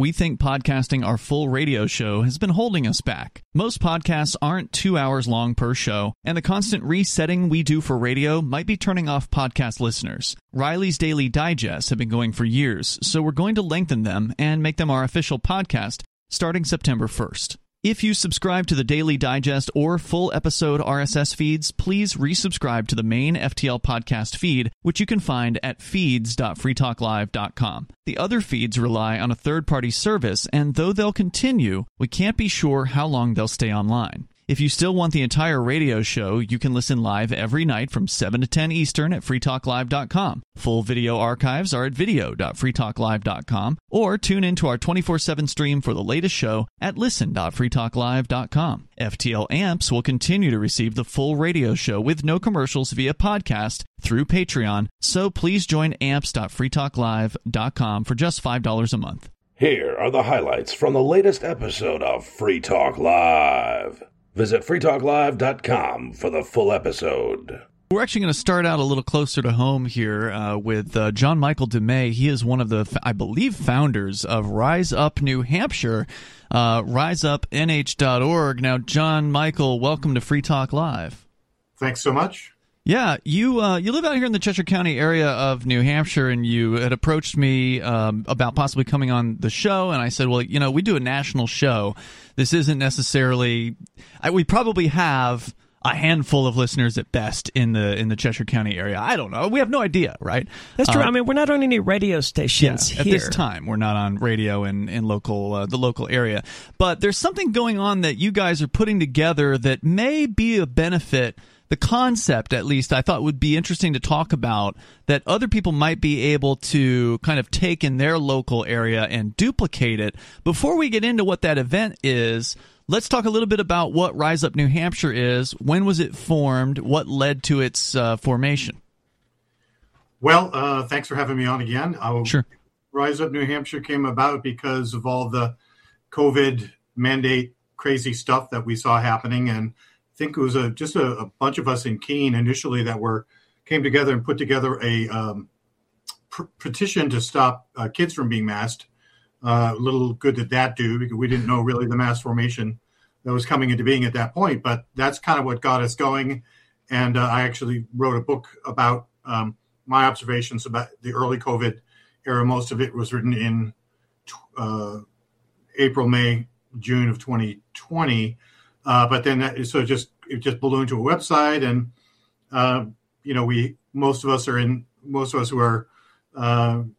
we think podcasting our full radio show has been holding us back. Most podcasts aren't 2 hours long per show, and the constant resetting we do for radio might be turning off podcast listeners. Riley's Daily Digests have been going for years, so we're going to lengthen them and make them our official podcast starting September 1st. If you subscribe to the Daily Digest or full episode RSS feeds, please resubscribe to the main FTL podcast feed, which you can find at feeds.freetalklive.com. The other feeds rely on a third-party service, and though they'll continue, we can't be sure how long they'll stay online. If you still want the entire radio show, you can listen live every night from 7 to 10 Eastern at freetalklive.com. Full video archives are at video.freetalklive.com, or tune into our 24/7 stream for the latest show at listen.freetalklive.com. FTL Amps will continue to receive the full radio show with no commercials via podcast through Patreon, so please join amps.freetalklive.com for just $5 a month. Here are the highlights from the latest episode of Free Talk Live. Visit freetalklive.com for the full episode. We're actually going to start out a little closer to home here with John Michael DeMay. He is one of the, I believe, founders of Rise Up New Hampshire, riseupnh.org. Now, John Michael, welcome to Free Talk Live. Thanks so much. Yeah, you live out here in the Cheshire County area of New Hampshire, and you had approached me about possibly coming on the show, and I said, well, you know, we do a national show. This isn't necessarily – we probably have a handful of listeners at best in the Cheshire County area. I don't know. We have no idea, right? That's true. I mean, we're not on any radio stations here. At this time, we're not on radio in local the local area. But there's something going on that you guys are putting together that may be a benefit – the concept, at least, I thought would be interesting to talk about, that other people might be able to kind of take in their local area and duplicate it. Before we get into what that event is, let's talk a little bit about what Rise Up New Hampshire is. When was it formed? What led to its formation? Well, thanks for having me on again. Sure. Rise Up New Hampshire came about because of all the COVID mandate crazy stuff that we saw happening, and I think it was just a bunch of us in Keene initially that came together and put together a petition to stop kids from being masked. Little good did that do, because we didn't know really the mass formation that was coming into being at that point. But that's kind of what got us going. And I actually wrote a book about my observations about the early COVID era. Most of it was written in April, May, June of 2020. But then it just ballooned to a website, and most of us who are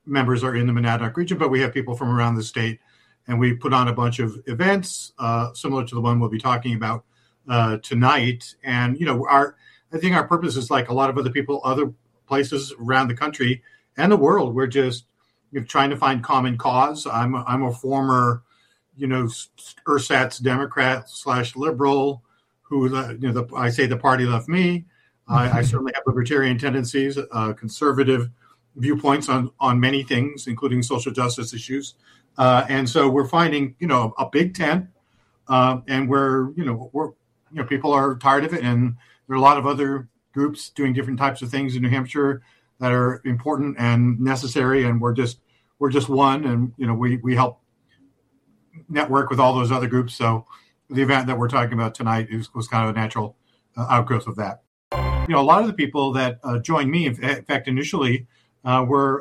members are in the Monadoc region, but we have people from around the state, and we put on a bunch of events similar to the one we'll be talking about tonight. And I think our purpose is like a lot of other people, other places around the country and the world. We're just trying to find common cause. I'm a former ersatz Democrat / liberal, who I say the party left me. I certainly have libertarian tendencies, conservative viewpoints on many things, including social justice issues. And so we're finding a big tent, and we're people are tired of it, and there are a lot of other groups doing different types of things in New Hampshire that are important and necessary, and we're just one, and we help network with all those other groups. So the event that we're talking about tonight was kind of a natural outgrowth of that. A lot of the people that joined me, in fact, initially were,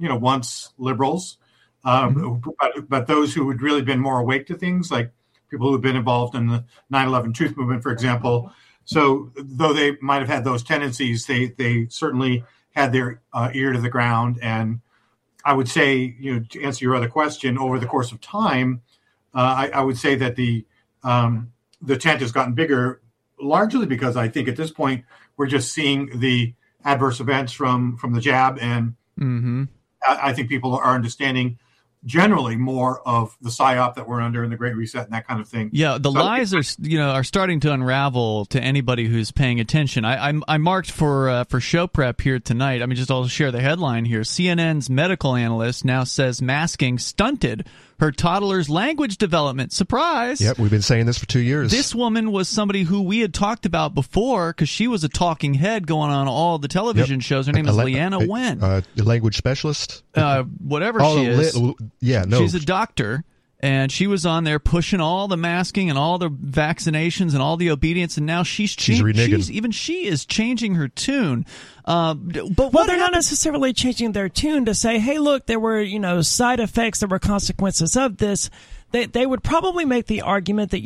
once liberals, but those who had really been more awake to things, like people who had been involved in the 9/11 truth movement, for example. So though they might have had those tendencies, they certainly had their ear to the ground. And I would say, to answer your other question, over the course of time, I would say that the tent has gotten bigger, largely because I think at this point we're just seeing the adverse events from the jab, and I think people are understanding generally more of the psyop that we're under and the Great Reset and that kind of thing. Yeah, the lies are starting to unravel to anybody who's paying attention. I marked for show prep here tonight. I mean, I'll share the headline here. CNN's medical analyst now says masking stunted her toddler's language development. Surprise! Yep, we've been saying this for 2 years. This woman was somebody who we had talked about before because she was a talking head going on all the television shows. Her name is Leana Wen. Language specialist? Whatever she is. She's a doctor. And she was on there pushing all the masking and all the vaccinations and all the obedience, and now she's reneging. She is changing her tune. But they're not necessarily changing their tune to say, "Hey, look, there were side effects, there were consequences of this." They would probably make the argument that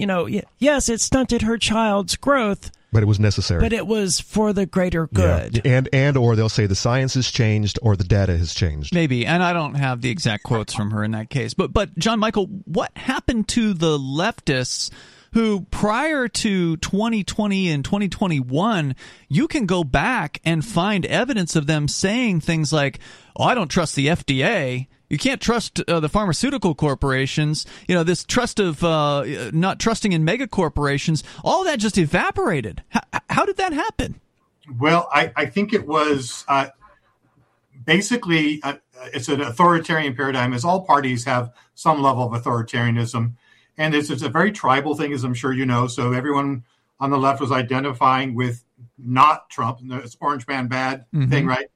yes, it stunted her child's growth. But it was necessary. But it was for the greater good. Yeah. And or they'll say the science has changed or the data has changed. Maybe. And I don't have the exact quotes from her in that case. But John Michael, what happened to the leftists who prior to 2020 and 2021, you can go back and find evidence of them saying things like, "Oh, I don't trust the FDA. You can't trust the pharmaceutical corporations." This trust of not trusting in mega corporations, all that just evaporated. How did that happen? Well, I think it was basically it's an authoritarian paradigm, as all parties have some level of authoritarianism. And it's a very tribal thing, as I'm sure you know. So everyone on the left was identifying with not Trump, and it's orange man bad thing, right?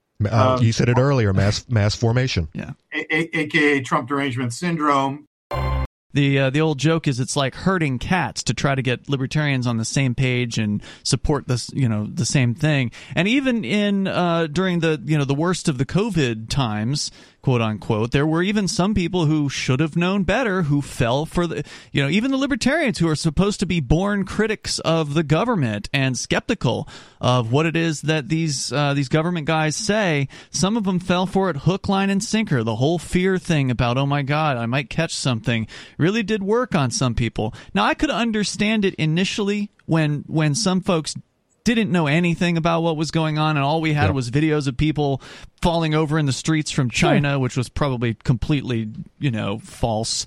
You said it earlier, mass formation. Yeah, AKA Trump derangement syndrome. The old joke is it's like herding cats to try to get libertarians on the same page and support this the same thing. And even in during the the worst of the COVID times, quote unquote, there were even some people who should have known better who fell for the even the libertarians who are supposed to be born critics of the government and skeptical of what it is that these government guys say. Some of them fell for it hook, line, and sinker. The whole fear thing about, oh my God, I might catch something, really did work on some people. Now, I could understand it initially when some folks didn't know anything about what was going on, and all we had was videos of people falling over in the streets from China, which was probably completely, false,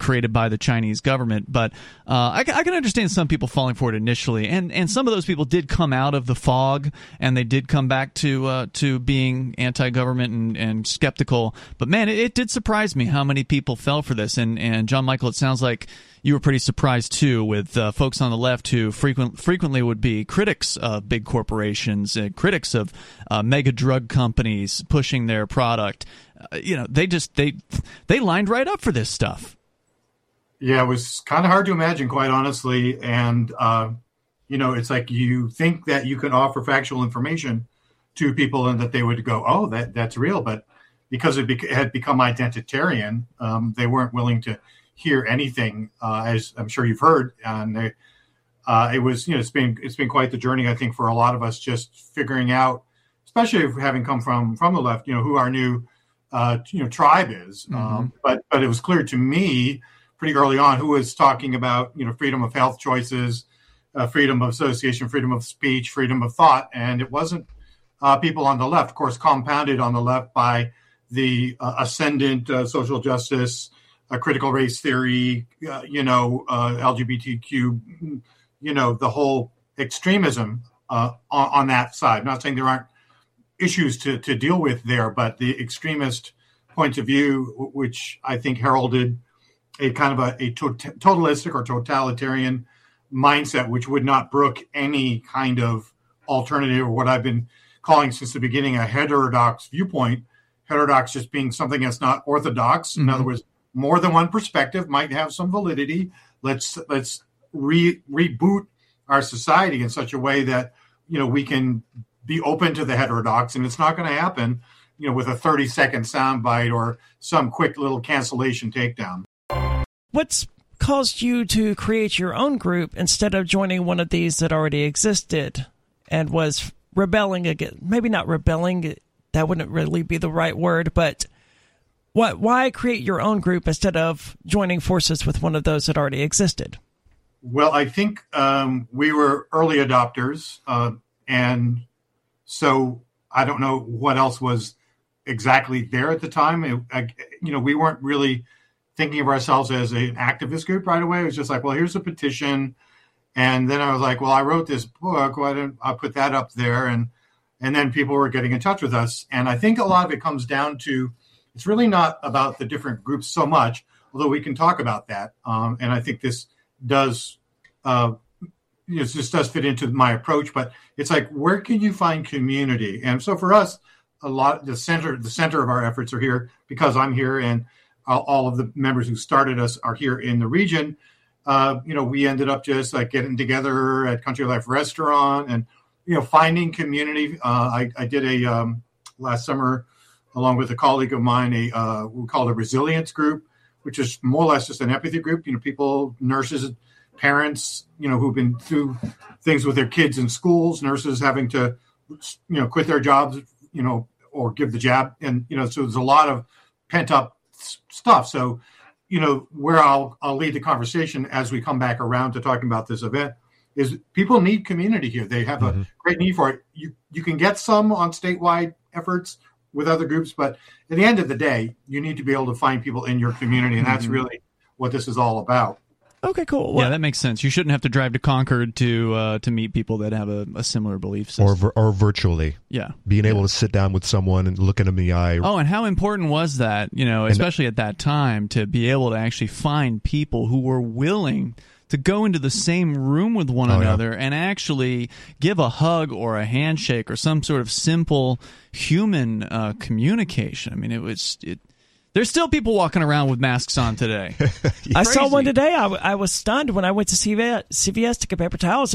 created by the Chinese government. But I can understand some people falling for it initially, and some of those people did come out of the fog, and they did come back to being anti-government and skeptical. But man, it did surprise me how many people fell for this. And John Michael, it sounds like you were pretty surprised too, with folks on the left who frequently would be critics of big corporations, critics of mega drug companies pushing their product. They lined right up for this stuff. Yeah, it was kind of hard to imagine, quite honestly. And it's like you think that you can offer factual information to people and that they would go, "Oh, that's real," but because it had become identitarian, they weren't willing to hear anything, as I'm sure you've heard. And it was, it's been quite the journey, I think, for a lot of us, just figuring out, especially having come from the left, who our new, tribe is. But it was clear to me pretty early on who was talking about, freedom of health choices, freedom of association, freedom of speech, freedom of thought. And it wasn't people on the left, of course, compounded on the left by the ascendant social justice, critical race theory, LGBTQ, the whole extremism on that side. I'm not saying there aren't issues to deal with there, but the extremist point of view, which I think heralded a kind of a totalistic or totalitarian mindset, which would not brook any kind of alternative, or what I've been calling since the beginning a heterodox viewpoint. Heterodox just being something that's not orthodox. In other words, more than one perspective might have some validity. Let's reboot our society in such a way that we can be open to the heterodox, and it's not going to happen, with a 30-second soundbite or some quick little cancellation takedown. What's caused you to create your own group instead of joining one of these that already existed and was rebelling against? Maybe not rebelling; that wouldn't really be the right word, but. Why create your own group instead of joining forces with one of those that already existed? Well, I think we were early adopters, and so I don't know what else was exactly there at the time. We weren't really thinking of ourselves as an activist group right away. It was just like, well, here's a petition, and then I was like, well, I wrote this book. Why didn't I put that up there? And then people were getting in touch with us, and I think a lot of it comes down to it's really not about the different groups so much, although we can talk about that. And I think this does, this does fit into my approach, but it's like, where can you find community? And so for us, a lot of the center of our efforts are here because I'm here, and all of the members who started us are here in the region. We ended up just like getting together at Country Life Restaurant and, finding community. I did a last summer, along with a colleague of mine, we call it a resilience group, which is more or less just an empathy group. People, nurses, parents, who've been through things with their kids in schools, nurses having to, quit their jobs, or give the jab. And, so there's a lot of pent up stuff. So, where I'll lead the conversation as we come back around to talking about this event is people need community here. They have a great need for it. You can get some on statewide efforts with other groups, but at the end of the day, you need to be able to find people in your community, and that's really what this is all about. Okay, cool. Well, yeah, that makes sense. You shouldn't have to drive to Concord to meet people that have a similar belief system. Or virtually. Yeah. Being able to sit down with someone and look at them in the eye. Oh, and how important was that, especially at that time, to be able to actually find people who were willing to go into the same room with one another and actually give a hug or a handshake or some sort of simple human communication. I mean, there's still people walking around with masks on today. I saw one today. I was stunned when I went to CVS to get paper towels.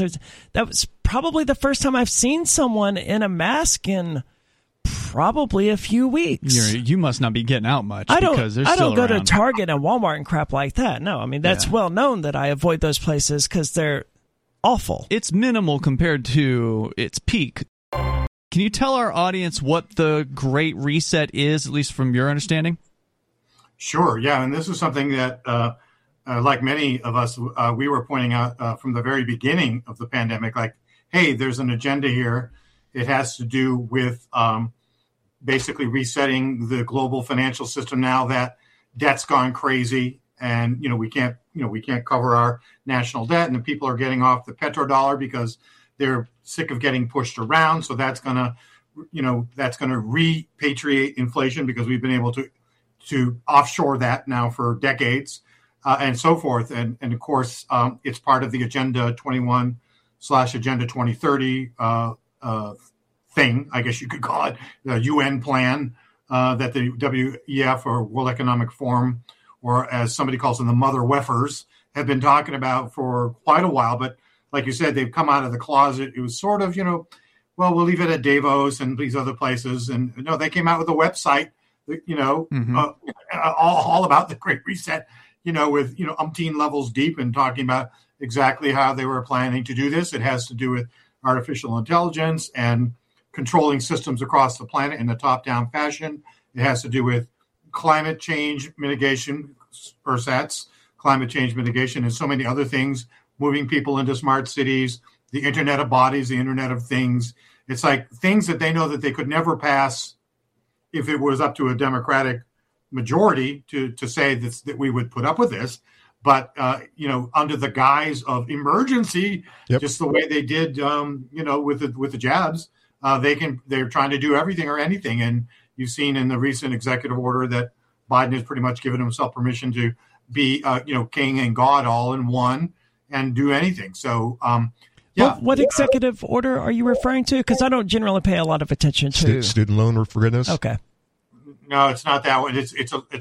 That was probably the first time I've seen someone in a mask in probably a few weeks. You must not be getting out much. I don't go to Target and Walmart and crap like that. No, I mean, that's well known that I avoid those places because they're awful. It's minimal compared to its peak. Can you tell our audience what the Great Reset is, at least from your understanding? Sure, yeah, and this is something that, like many of us, we were pointing out from the very beginning of the pandemic, like, hey, there's an agenda here. It has to do with basically resetting the global financial system now that debt's gone crazy, and we can't cover our national debt, and the people are getting off the petrodollar because they're sick of getting pushed around. So that's gonna repatriate inflation because we've been able to offshore that now for decades, and so forth. And of course, it's part of the Agenda 21 / Agenda 2030. Thing, I guess you could call it, the UN plan that the WEF or World Economic Forum, or as somebody calls them, the mother weffers, have been talking about for quite a while. But like you said, they've come out of the closet. It was sort of, we'll leave it at Davos and these other places. And no, they came out with a website, all about the Great Reset, with, umpteen levels deep, and talking about exactly how they were planning to do this. It has to do with artificial intelligence and controlling systems across the planet in a top-down fashion. It has to do with climate change mitigation, ersatz, climate change mitigation, and so many other things, moving people into smart cities, the Internet of Bodies, the Internet of Things. It's like things that they know that they could never pass if it was up to a Democratic majority to say that we would put up with this. But, under the guise of emergency, just the way they did, with the jabs, they're trying to do everything or anything. And you've seen in the recent executive order that Biden has pretty much given himself permission to be, king and God all in one and do anything. So, What executive order are you referring to? Because I don't generally pay a lot of attention to student loan forgiveness. Okay. No, it's not that one. It's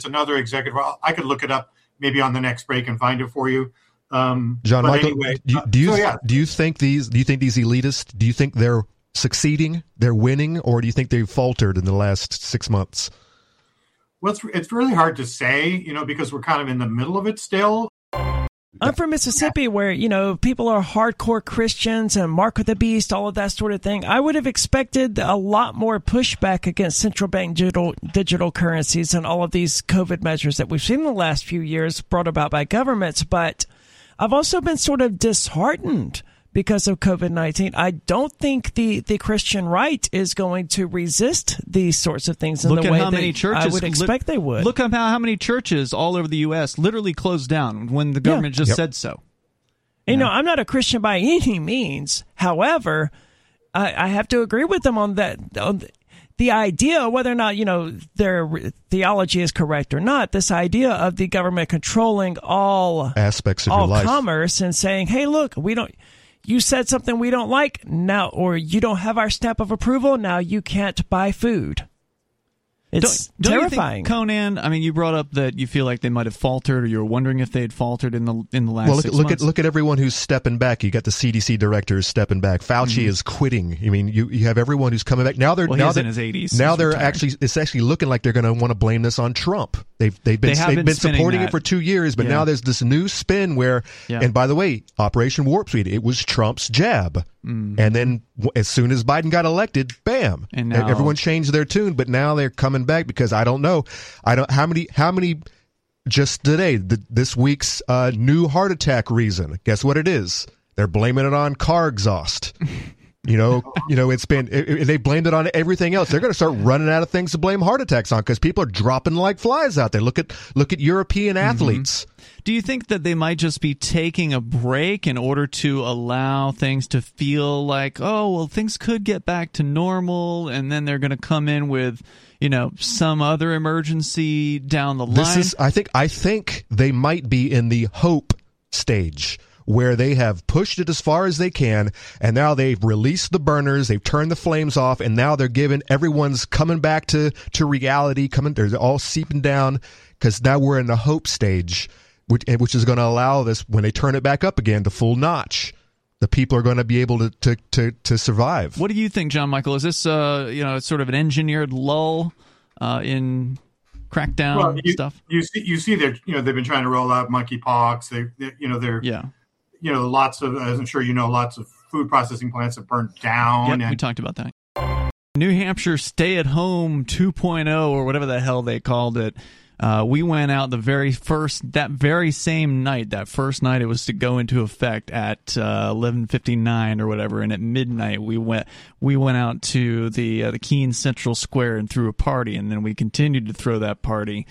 another executive. I could look it up. Maybe on the next break and find it for you. John Michael, anyway, do you think these elitists, do you think they're succeeding, they're winning, or do you think they've faltered in the last 6 months? Well, it's really hard to say, because we're kind of in the middle of it still. I'm from Mississippi, where, people are hardcore Christians and Mark of the Beast, all of that sort of thing. I would have expected a lot more pushback against central bank digital currencies and all of these COVID measures that we've seen in the last few years brought about by governments. But I've also been sort of disheartened because of COVID-19. I don't think the Christian right is going to resist these sorts of things in the way I would expect they would. Look at how many churches all over the U.S. literally closed down when the government just said so. I'm not a Christian by any means. However, I have to agree with them on that. the idea, whether or not, you know, their theology is correct or not, this idea of the government controlling all aspects of all your life, commerce, and saying, hey, look, we don't, you said something we don't like now, or you don't have our stamp of approval, now you can't buy food. It's terrifying. You think, Conan, I mean, you brought up that you feel like they might have faltered, or you were wondering if they had faltered in the last 6 months. Well, look at everyone who's stepping back. You got the CDC directors stepping back. Fauci is quitting. I mean, you have everyone who's coming back now. They're now in his 80s. Now they're actually looking like they're going to want to blame this on Trump. They've been supporting that. It for 2 years, but now there's this new spin where. Yeah. And by the way, Operation Warp Speed, it was Trump's jab. And then as soon as Biden got elected, bam, and now, everyone changed their tune. But now they're coming back because I don't know how many just today, this week's new heart attack reason. Guess what it is? They're blaming it on car exhaust. You know, it's been they blamed it on everything else. They're going to start running out of things to blame heart attacks on because people are dropping like flies out there. Look at European athletes. Do you think that they might just be taking a break in order to allow things to feel like, oh, well, things could get back to normal, and then they're going to come in with, you know, some other emergency down the line? I think they might be in the hope stage, where they have pushed it as far as they can, and now they've released the burners, they've turned the flames off, and now they're giving everyone's coming back to reality, they're all seeping down, because now we're in the hope stage, which is going to allow this, when they turn it back up again, the full notch. The people are going to be able to survive. What do you think, John Michael? Is this sort of an engineered lull in crackdown stuff? You see, they've been trying to roll out monkeypox. Lots of, as I'm sure you know, lots of food processing plants have burned down. Yep, we talked about that. New Hampshire stay-at-home 2.0, or whatever the hell they called it. We went out that very first night it was to go into effect at 11:59 or whatever, and at midnight we went out to the Keene Central Square and threw a party, and then we continued to throw that party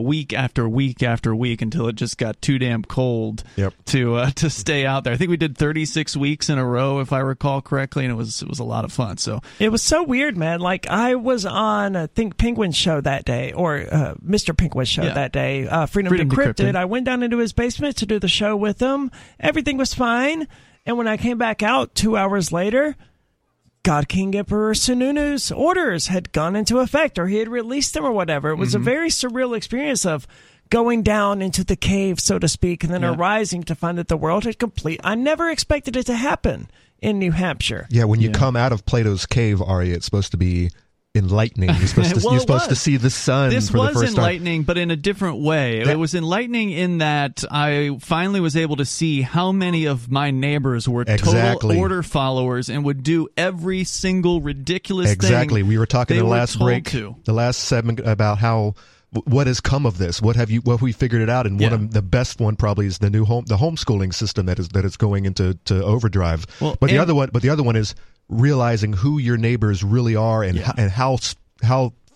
week after week after week until it just got too damn cold to stay out there. I think we did 36 weeks in a row, if I recall correctly, and it was a lot of fun. So it was so weird, man. Like, I was on, I think, Penguin's show that day, or Mr. Penguin's show that day, Freedom Decrypted. I went down into his basement to do the show with him. Everything was fine, and when I came back out 2 hours later, God King Emperor Sununu's orders had gone into effect, or he had released them or whatever. It was a very surreal experience of going down into the cave, so to speak, and then arising to find that the world had complete. I never expected it to happen in New Hampshire. Yeah, when you come out of Plato's cave, Ari, it's supposed to be enlightening. You're supposed to see the sun for the first time. This was enlightening, but in a different way. It was enlightening in that I finally was able to see how many of my neighbors were total order followers and would do every single ridiculous thing. Exactly. We were talking the last segment about how, what has come of this? What have we figured it out? And one of the best one probably is the homeschooling system that is going into overdrive. Well, but the other one is realizing who your neighbors really are and how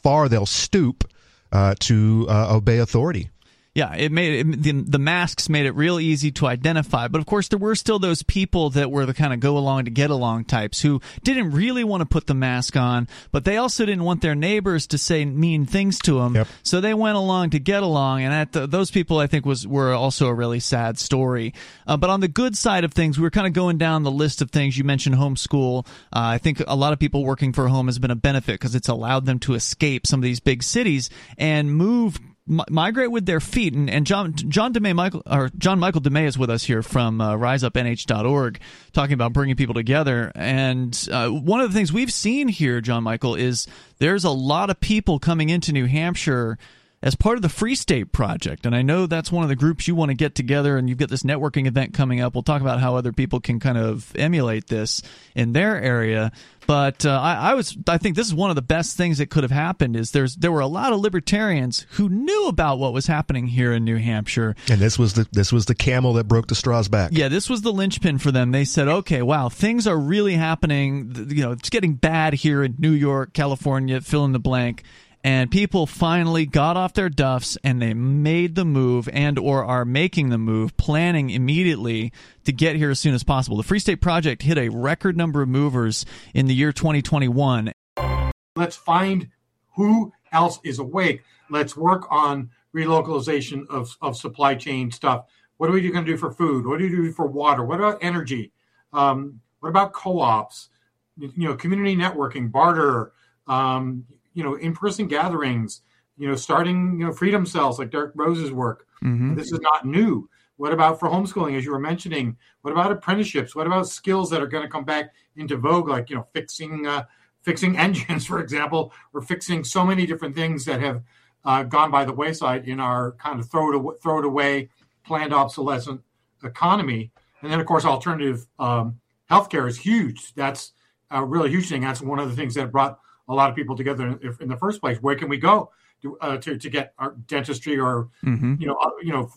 far they'll stoop to obey authority. Yeah, the masks made it real easy to identify. But, of course, there were still those people that were the kind of go-along-to-get-along types who didn't really want to put the mask on, but they also didn't want their neighbors to say mean things to them. Yep. So they went along to get along, and those people, I think, were also a really sad story. But on the good side of things, we were kind of going down the list of things. You mentioned homeschool. I think a lot of people working from home has been a benefit because it's allowed them to escape some of these big cities and migrate with their feet, and John Michael DeMay is with us here from RiseUpNH.org, talking about bringing people together. And one of the things we've seen here, John Michael, is there's a lot of people coming into New Hampshire as part of the Free State Project, and I know that's one of the groups you want to get together, and you've got this networking event coming up. We'll talk about how other people can kind of emulate this in their area, but I think this is one of the best things that could have happened is there were a lot of libertarians who knew about what was happening here in New Hampshire. And this was the camel that broke the straw's back. Yeah, this was the linchpin for them. They said, okay, wow, things are really happening. You know, it's getting bad here in New York, California, fill in the blank. And people finally got off their duffs and they made the move and or are making the move, planning immediately to get here as soon as possible. The Free State Project hit a record number of movers in the year 2021. Let's find who else is awake. Let's work on relocalization of supply chain stuff. What are we going to do for food? What do you do for water? What about energy? What about co-ops? You know, community networking, barter, you know, in-person gatherings, you know, starting, you know, freedom cells like Derek Rose's work. Mm-hmm. This is not new. What about for homeschooling, as you were mentioning? What about apprenticeships? What about skills that are going to come back into vogue, like, you know, fixing engines, for example, or fixing so many different things that have gone by the wayside in our kind of throw it away, planned obsolescent economy. And then, of course, alternative healthcare is huge. That's a really huge thing. That's one of the things that brought a lot of people together in the first place. Where can we go to get our dentistry or mm-hmm. you know.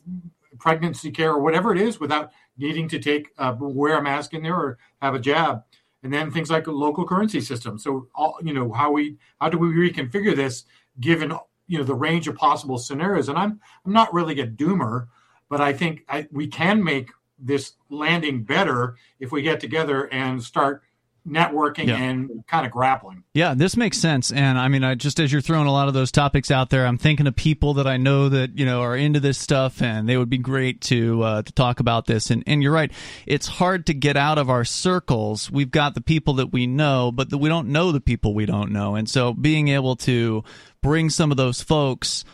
Pregnancy care or whatever it is without needing to take wear a mask in there or have a jab? And then things like local currency systems. So all, you know, how do we reconfigure this given, you know, the range of possible scenarios? And I'm not really a doomer, but I think we can make this landing better if we get together and start networking and kind of grappling. Yeah, this makes sense. And I mean, I just, as you're throwing a lot of those topics out there, I'm thinking of people that I know that, you know, are into this stuff, and they would be great to talk about this. And you're right. It's hard to get out of our circles. We've got the people that we know, but we don't know the people we don't know. And so being able to bring some of those folks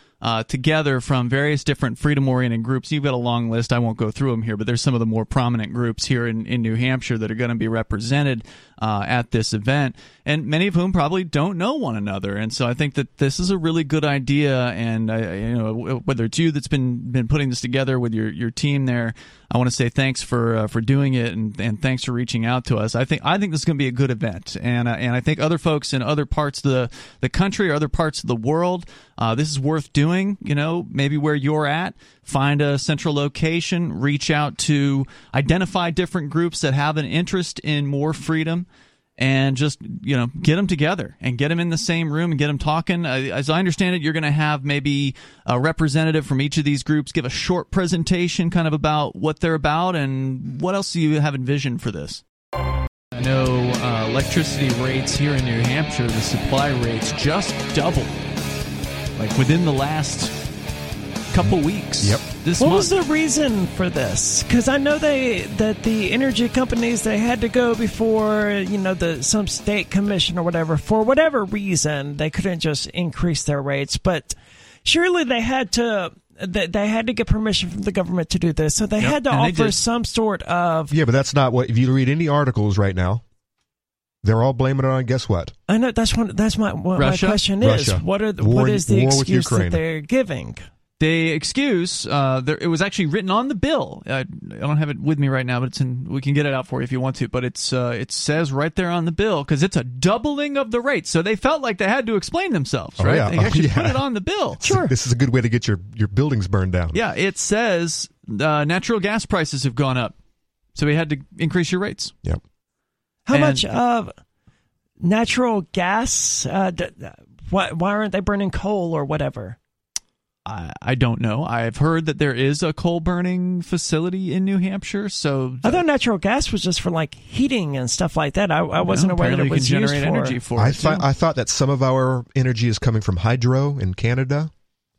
together from various different freedom-oriented groups. You've got a long list. I won't go through them here, but there's some of the more prominent groups here in New Hampshire that are going to be represented at this event, and many of whom probably don't know one another. And so I think that this is a really good idea, and you know, whether it's you that's been putting this together with your team there, I want to say thanks for doing it, and thanks for reaching out to us. I think this is going to be a good event, and I think other folks in other parts of the country or other parts of the world, this is worth doing. You know, maybe where you're at, find a central location, reach out to identify different groups that have an interest in more freedom, and just, you know, get them together and get them in the same room and get them talking. As I understand it, you're going to have maybe a representative from each of these groups give a short presentation kind of about what they're about, and what else do you have envisioned for this? I know electricity rates here in New Hampshire, the supply rates just doubled, like within the last couple weeks. Yep. This month. What was the reason for this? Because I know that the energy companies, they had to go before, you know, some state commission or whatever. For whatever reason, they couldn't just increase their rates, but surely they had to get permission from the government to do this. So they had to offer some sort of. Yeah, but that's not what. If you read any articles right now, they're all blaming it on, guess what? I know my question is. Russia. What is the excuse that they're giving? The excuse, it was actually written on the bill. I don't have it with me right now, but we can get it out for you if you want to. But it says right there on the bill, because it's a doubling of the rates. So they felt like they had to explain themselves, right? Yeah. They actually put it on the bill. Sure. This is a good way to get your buildings burned down. Yeah, it says natural gas prices have gone up, so we had to increase your rates. Yep. How much of natural gas? Why aren't they burning coal or whatever? I don't know. I've heard that there is a coal burning facility in New Hampshire. So I thought natural gas was just for like heating and stuff like that. I wasn't aware that it was used for energy for. I thought that some of our energy is coming from hydro in Canada.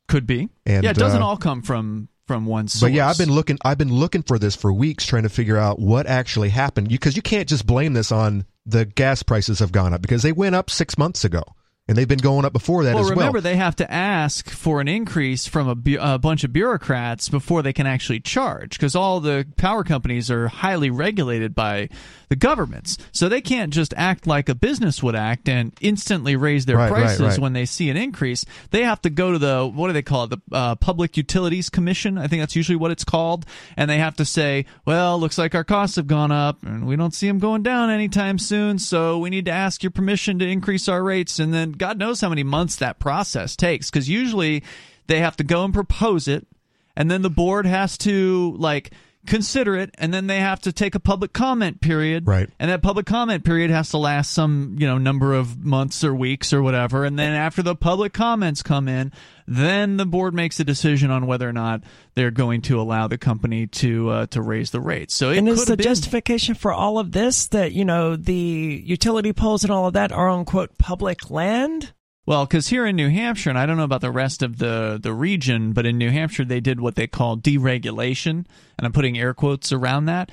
Could be. And, yeah, it doesn't all come from one source. But yeah, I've been looking for this for weeks, trying to figure out what actually happened, because you can't just blame this on the gas prices have gone up, because they went up 6 months ago. And they've been going up before that as well. Well, remember, they have to ask for an increase from a bunch of bureaucrats before they can actually charge, because all the power companies are highly regulated by the governments. So they can't just act like a business would act and instantly raise their prices when they see an increase. They have to go to what do they call it, the Public Utilities Commission? I think that's usually what it's called. And they have to say, well, looks like our costs have gone up, and we don't see them going down anytime soon, so we need to ask your permission to increase our rates. And then God knows how many months that process takes, because usually they have to go and propose it, and then the board has to, like, consider it, and then they have to take a public comment period. Right. And that public comment period has to last some, you know, number of months or weeks or whatever. And then after the public comments come in, then the board makes a decision on whether or not they're going to allow the company to raise the rates. So it and is the justification for all of this that, you know, the utility poles and all of that are on, quote, public land? Well, because here in New Hampshire, and I don't know about the rest of the region, but in New Hampshire, they did what they call deregulation, and I'm putting air quotes around that,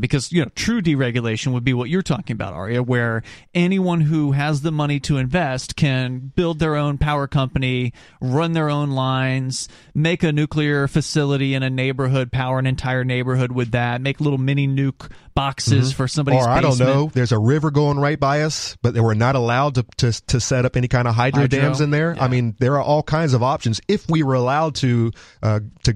because, you know, true deregulation would be what you're talking about, Arya, where anyone who has the money to invest can build their own power company, run their own lines, make a nuclear facility in a neighborhood, power an entire neighborhood with that, make little mini nuke boxes for somebody's basement. Or I don't know, there's a river going right by us, but they were not allowed to set up any kind of hydro dams in there. Yeah. I mean, there are all kinds of options if we were allowed to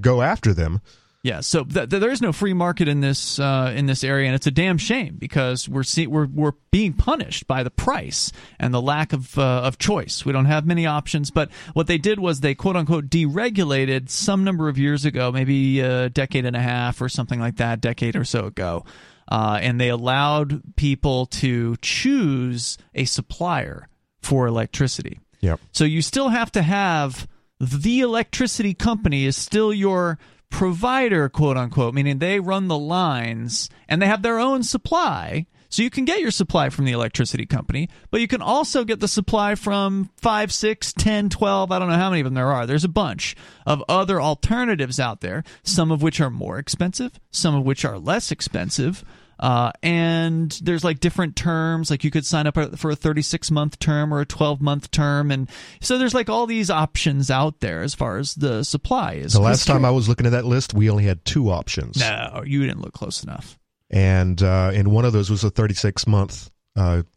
go after them. Yeah, so there is no free market in this area, and it's a damn shame because we're being punished by the price and the lack of choice. We don't have many options. But what they did was they quote unquote deregulated some number of years ago, maybe a decade and a half or something like that, decade or so ago, and they allowed people to choose a supplier for electricity. Yep. So you still have to have the electricity company is still your provider, quote unquote, meaning they run the lines and they have their own supply. So you can get your supply from the electricity company, but you can also get the supply from 5, 6, 10, 12, I don't know how many of them there are. There's a bunch of other alternatives out there, some of which are more expensive, some of which are less expensive. And there's like different terms, like you could sign up for a 36-month term or a 12-month term. And so there's like all these options out there as far as the supply is. The last time I was looking at that list, we only had two options. No, you didn't look close enough. And one of those was a 36-month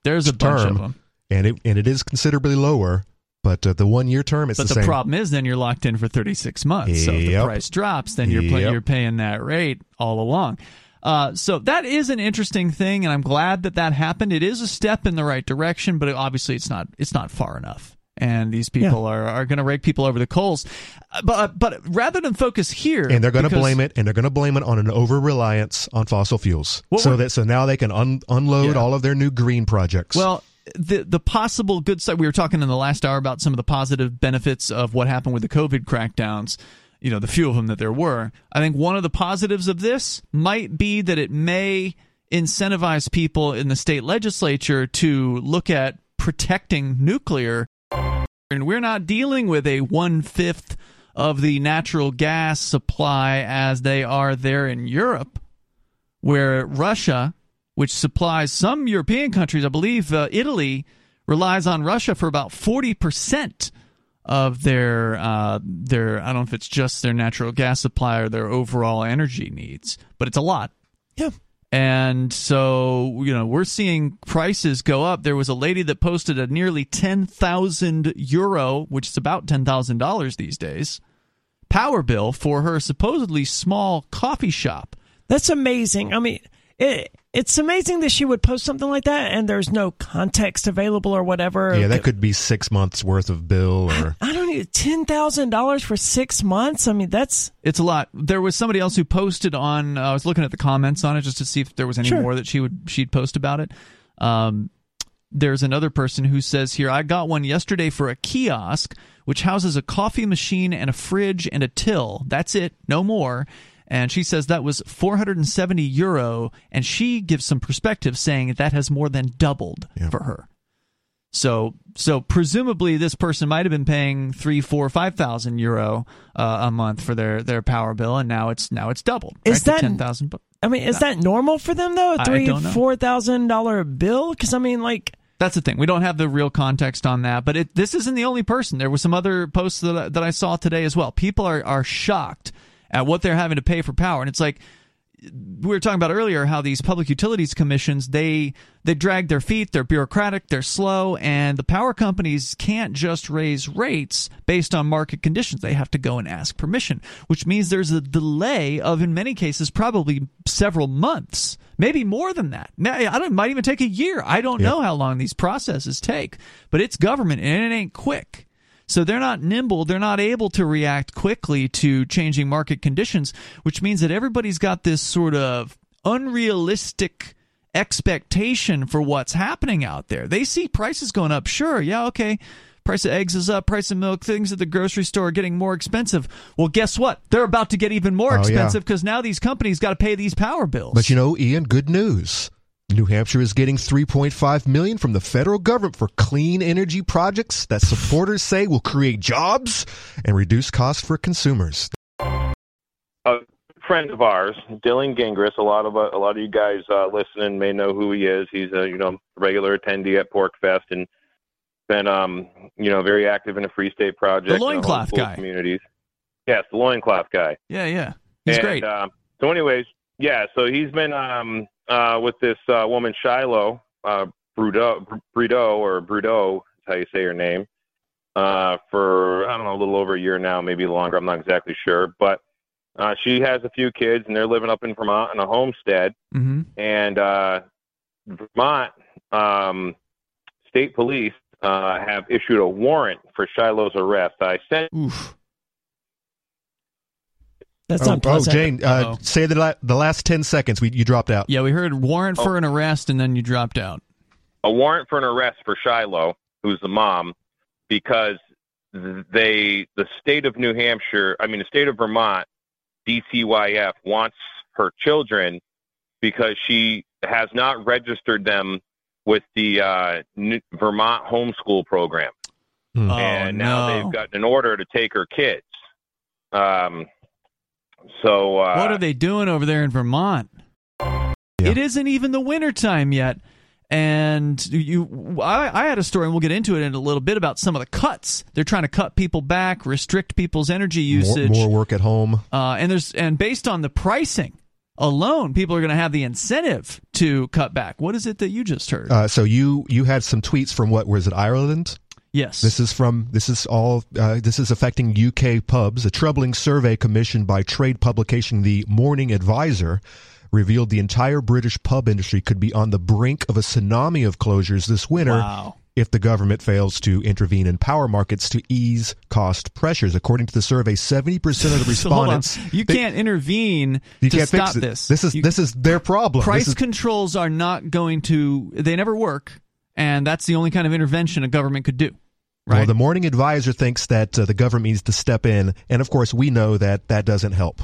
there's a term, bunch of them. And it is considerably lower. But the one-year term, it's the same. But the problem is then you're locked in for 36 months. Yep. So if the price drops, then you're paying that rate all along. So that is an interesting thing, and I'm glad that that happened. It is a step in the right direction, but obviously it's not far enough, and these people are going to rake people over the coals. But rather than focus here, and they're going to blame it, and they're going to blame it on an over-reliance on fossil fuels, so now they can unload all of their new green projects. Well. The possible good side, we were talking in the last hour about some of the positive benefits of what happened with the COVID crackdowns. You know, the few of them that there were. I think one of the positives of this might be that it may incentivize people in the state legislature to look at protecting nuclear. And we're not dealing with a 1/5 of the natural gas supply as they are there in Europe, where Russia, which supplies some European countries, I believe Italy relies on Russia for about 40% of their I don't know if it's just their natural gas supply or their overall energy needs, but it's a lot. Yeah. And so, you know, we're seeing prices go up. There was a lady that posted a nearly 10,000 euro, which is about $10,000 these days, power bill for her supposedly small coffee shop. That's amazing. I mean, it's amazing that she would post something like that, and there's no context available or whatever. Yeah, that could be 6 months worth of bill, or I don't know, $10,000 for 6 months. I mean, it's a lot. There was somebody else who posted on. I was looking at the comments on it just to see if there was any more that she'd post about it. There's another person who says here, I got one yesterday for a kiosk which houses a coffee machine and a fridge and a till. That's it, no more. And she says that was 470 euro, and she gives some perspective saying that has more than doubled for her. So presumably this person might have been paying 3,000, 4,000, 5,000 euro a month for their power bill, and now it's doubled. Is that 10,000? I mean, is that normal for them though? A $3,000-4,000 bill? Because I mean, like. That's the thing. We don't have the real context on that, but this isn't the only person. There were some other posts that I saw today as well. People are shocked at what they're having to pay for power. And it's like we were talking about earlier, how these public utilities commissions, they drag their feet, they're bureaucratic, they're slow, and the power companies can't just raise rates based on market conditions. They have to go and ask permission, which means there's a delay of, in many cases, probably several months, maybe more than that. It might even take a year. I don't know how long these processes take, but it's government, and it ain't quick. So they're not nimble. They're not able to react quickly to changing market conditions, which means that everybody's got this sort of unrealistic expectation for what's happening out there. They see prices going up. Sure, yeah, okay. Price of eggs is up, price of milk, things at the grocery store are getting more expensive. Well, guess what? They're about to get even more expensive because now these companies got to pay these power bills. But you know, Ian, good news. New Hampshire is getting $3.5 million from the federal government for clean energy projects that supporters say will create jobs and reduce costs for consumers. A friend of ours, Dylan Gingris, a lot of you guys listening may know who he is. He's a regular attendee at Porkfest and been very active in the Free State Project. The loincloth guy. Communities. Yes, the loincloth guy. Yeah. He's great. So anyways, so he's been with this woman Shiloh Brudeau, is how you say her name, for, I don't know, a little over a year now, maybe longer, I'm not exactly sure. But she has a few kids, and they're living up in Vermont in a homestead. Mm-hmm. And Vermont State Police have issued a warrant for Shiloh's arrest. I sent... Oof. That's not pleasant. Jane, say the last 10 seconds. You dropped out. Yeah, we heard warrant for an arrest, and then you dropped out. A warrant for an arrest for Shiloh, who's the mom, because the state of New Hampshire, I mean the state of Vermont, DCYF, wants her children because she has not registered them with the Vermont homeschool program. Mm. And now they've gotten an order to take her kids. So what are they doing over there in Vermont? Yeah. It isn't even the wintertime yet. And I had a story, and we'll get into it in a little bit, about some of the cuts. They're trying to cut people back, restrict people's energy usage. More work at home. And based on the pricing alone, people are going to have the incentive to cut back. What is it that you just heard? So you had some tweets from Ireland? Yes. This is affecting UK pubs. A troubling survey commissioned by trade publication The Morning Advisor revealed the entire British pub industry could be on the brink of a tsunami of closures this winter if the government fails to intervene in power markets to ease cost pressures. According to the survey, 70% of the respondents... So you can't intervene to stop this. This is their problem. Price controls are not going to... They never work. And that's the only kind of intervention a government could do, right? Well, the Morning Advisor thinks that the government needs to step in. And, of course, we know that doesn't help.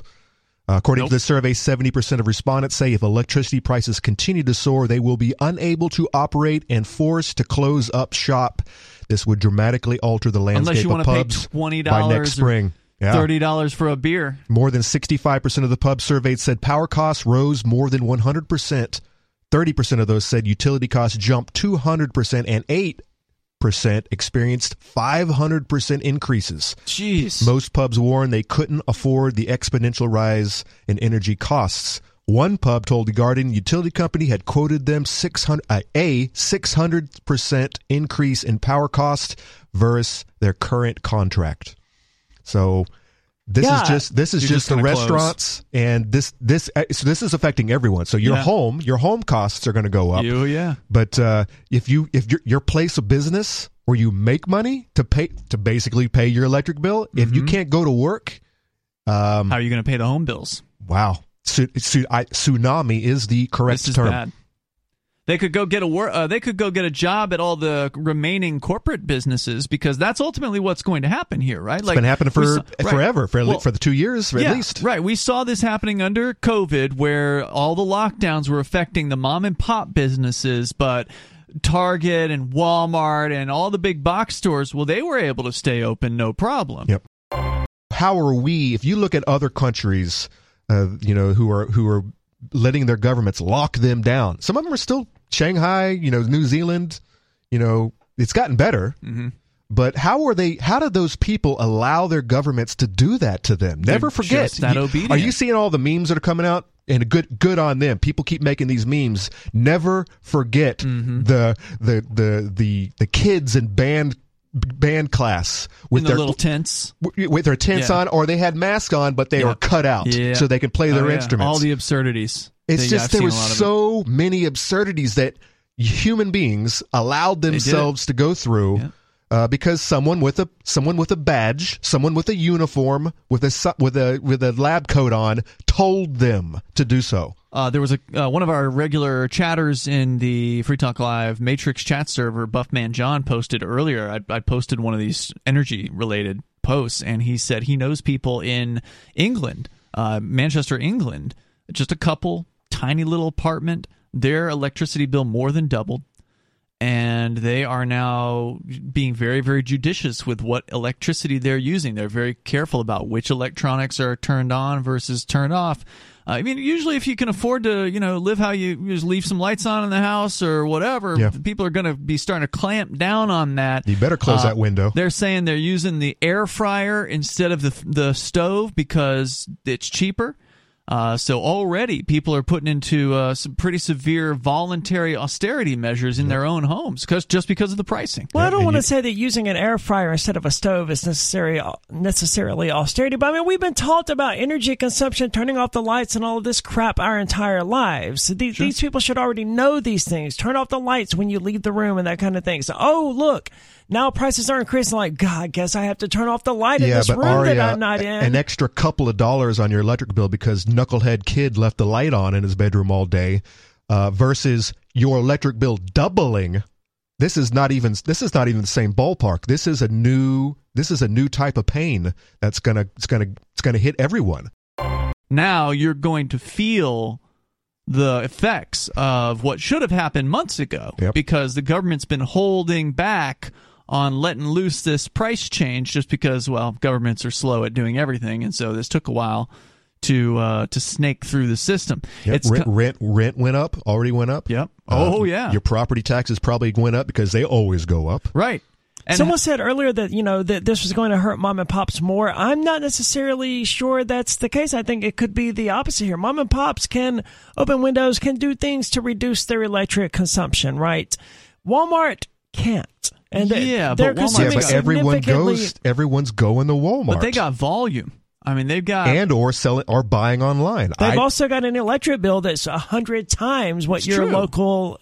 According to the survey, 70% of respondents say if electricity prices continue to soar, they will be unable to operate and forced to close up shop. This would dramatically alter the landscape of pubs by next spring. Yeah. $30 for a beer. More than 65% of the pubs surveyed said power costs rose more than 100%. 30% of those said utility costs jumped 200%, and 8% experienced 500% increases. Jeez. Most pubs warned they couldn't afford the exponential rise in energy costs. One pub told the Guardian utility company had quoted them 600% increase in power cost versus their current contract. So... This is just the restaurants, and this is affecting everyone. So your home costs are going to go up. But if your place of business where you make money to basically pay your electric bill, if you can't go to work, how are you going to pay the home bills? Wow, tsunami is the correct term. Bad. They could go get a job at all the remaining corporate businesses, because that's ultimately what's going to happen here, right? It's been happening for the 2 years at least. Right. We saw this happening under COVID, where all the lockdowns were affecting the mom and pop businesses, but Target and Walmart and all the big box stores, well, they were able to stay open, no problem. Yep. How are we? If you look at other countries, who are letting their governments lock them down. Some of them are still Shanghai, New Zealand, it's gotten better. Mm-hmm. But how do those people allow their governments to do that to them? Never forget. Just that obedient. Are you seeing all the memes that are coming out? And good on them. People keep making these memes. Never forget the kids in band class with their little tents on, or they had masks on, but they were cut out so they could play their instruments. All the absurdities. It's just there were so many absurdities that human beings allowed themselves to go through because someone with a badge, someone with a uniform, with a lab coat on, told them to do so. There was one of our regular chatters in the Free Talk Live Matrix chat server, Buffman John, posted earlier. I posted one of these energy-related posts, and he said he knows people in England, Manchester, England, just a couple, tiny little apartment. Their electricity bill more than doubled. And they are now being very, very judicious with what electricity they're using. They're very careful about which electronics are turned on versus turned off. I mean, usually if you can afford to, live how you just leave some lights on in the house or whatever, yeah. People are going to be starting to clamp down on that. You better close that window. They're saying they're using the air fryer instead of the stove because it's cheaper. So already people are putting into some pretty severe voluntary austerity measures in their own homes because of the pricing. Well, I don't want to say that using an air fryer instead of a stove is necessarily austerity, but I mean, we've been taught about energy consumption, turning off the lights and all of this crap our entire lives. These people should already know these things. Turn off the lights when you leave the room and that kind of thing. So, oh, look. Now prices are increasing. Like, God, I guess I have to turn off the light in this room that I'm not in. An extra couple of dollars on your electric bill because knucklehead kid left the light on in his bedroom all day, versus your electric bill doubling. This is not even the same ballpark. This is a new type of pain that's gonna hit everyone. Now you're going to feel the effects of what should have happened months ago, because the government's been holding back on letting loose this price change just because, well, governments are slow at doing everything, and so this took a while to snake through the system. Yep. It's rent went up, already went up. Yep. Your property taxes probably went up because they always go up. Right. And someone said earlier that, that this was going to hurt mom and pops more. I'm not necessarily sure that's the case. I think it could be the opposite here. Mom and pops can open windows, can do things to reduce their electric consumption, right? Walmart can't. And but everyone's going to Walmart. But they got volume. I mean, they've got... And or selling or buying online. They've also got an electric bill that's 100 times what your local,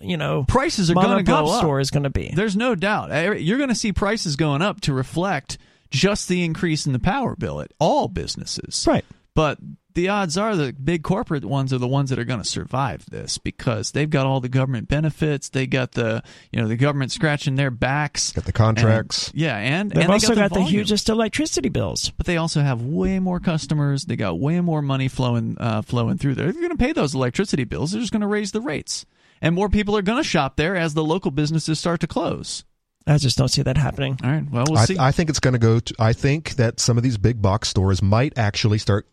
prices are going to go up. Store is going to be. There's no doubt. You're going to see prices going up to reflect just the increase in the power bill at all businesses. Right. But the odds are the big corporate ones are the ones that are going to survive this because they've got all the government benefits. They got the, the government scratching their backs. Got the contracts. And they've also got the hugest electricity bills. But they also have way more customers. They got way more money flowing through there. They're going to pay those electricity bills. They're just going to raise the rates. And more people are going to shop there as the local businesses start to close. I just don't see that happening. All right. Well, we'll see. I think it's going to go to... I think that some of these big box stores might actually start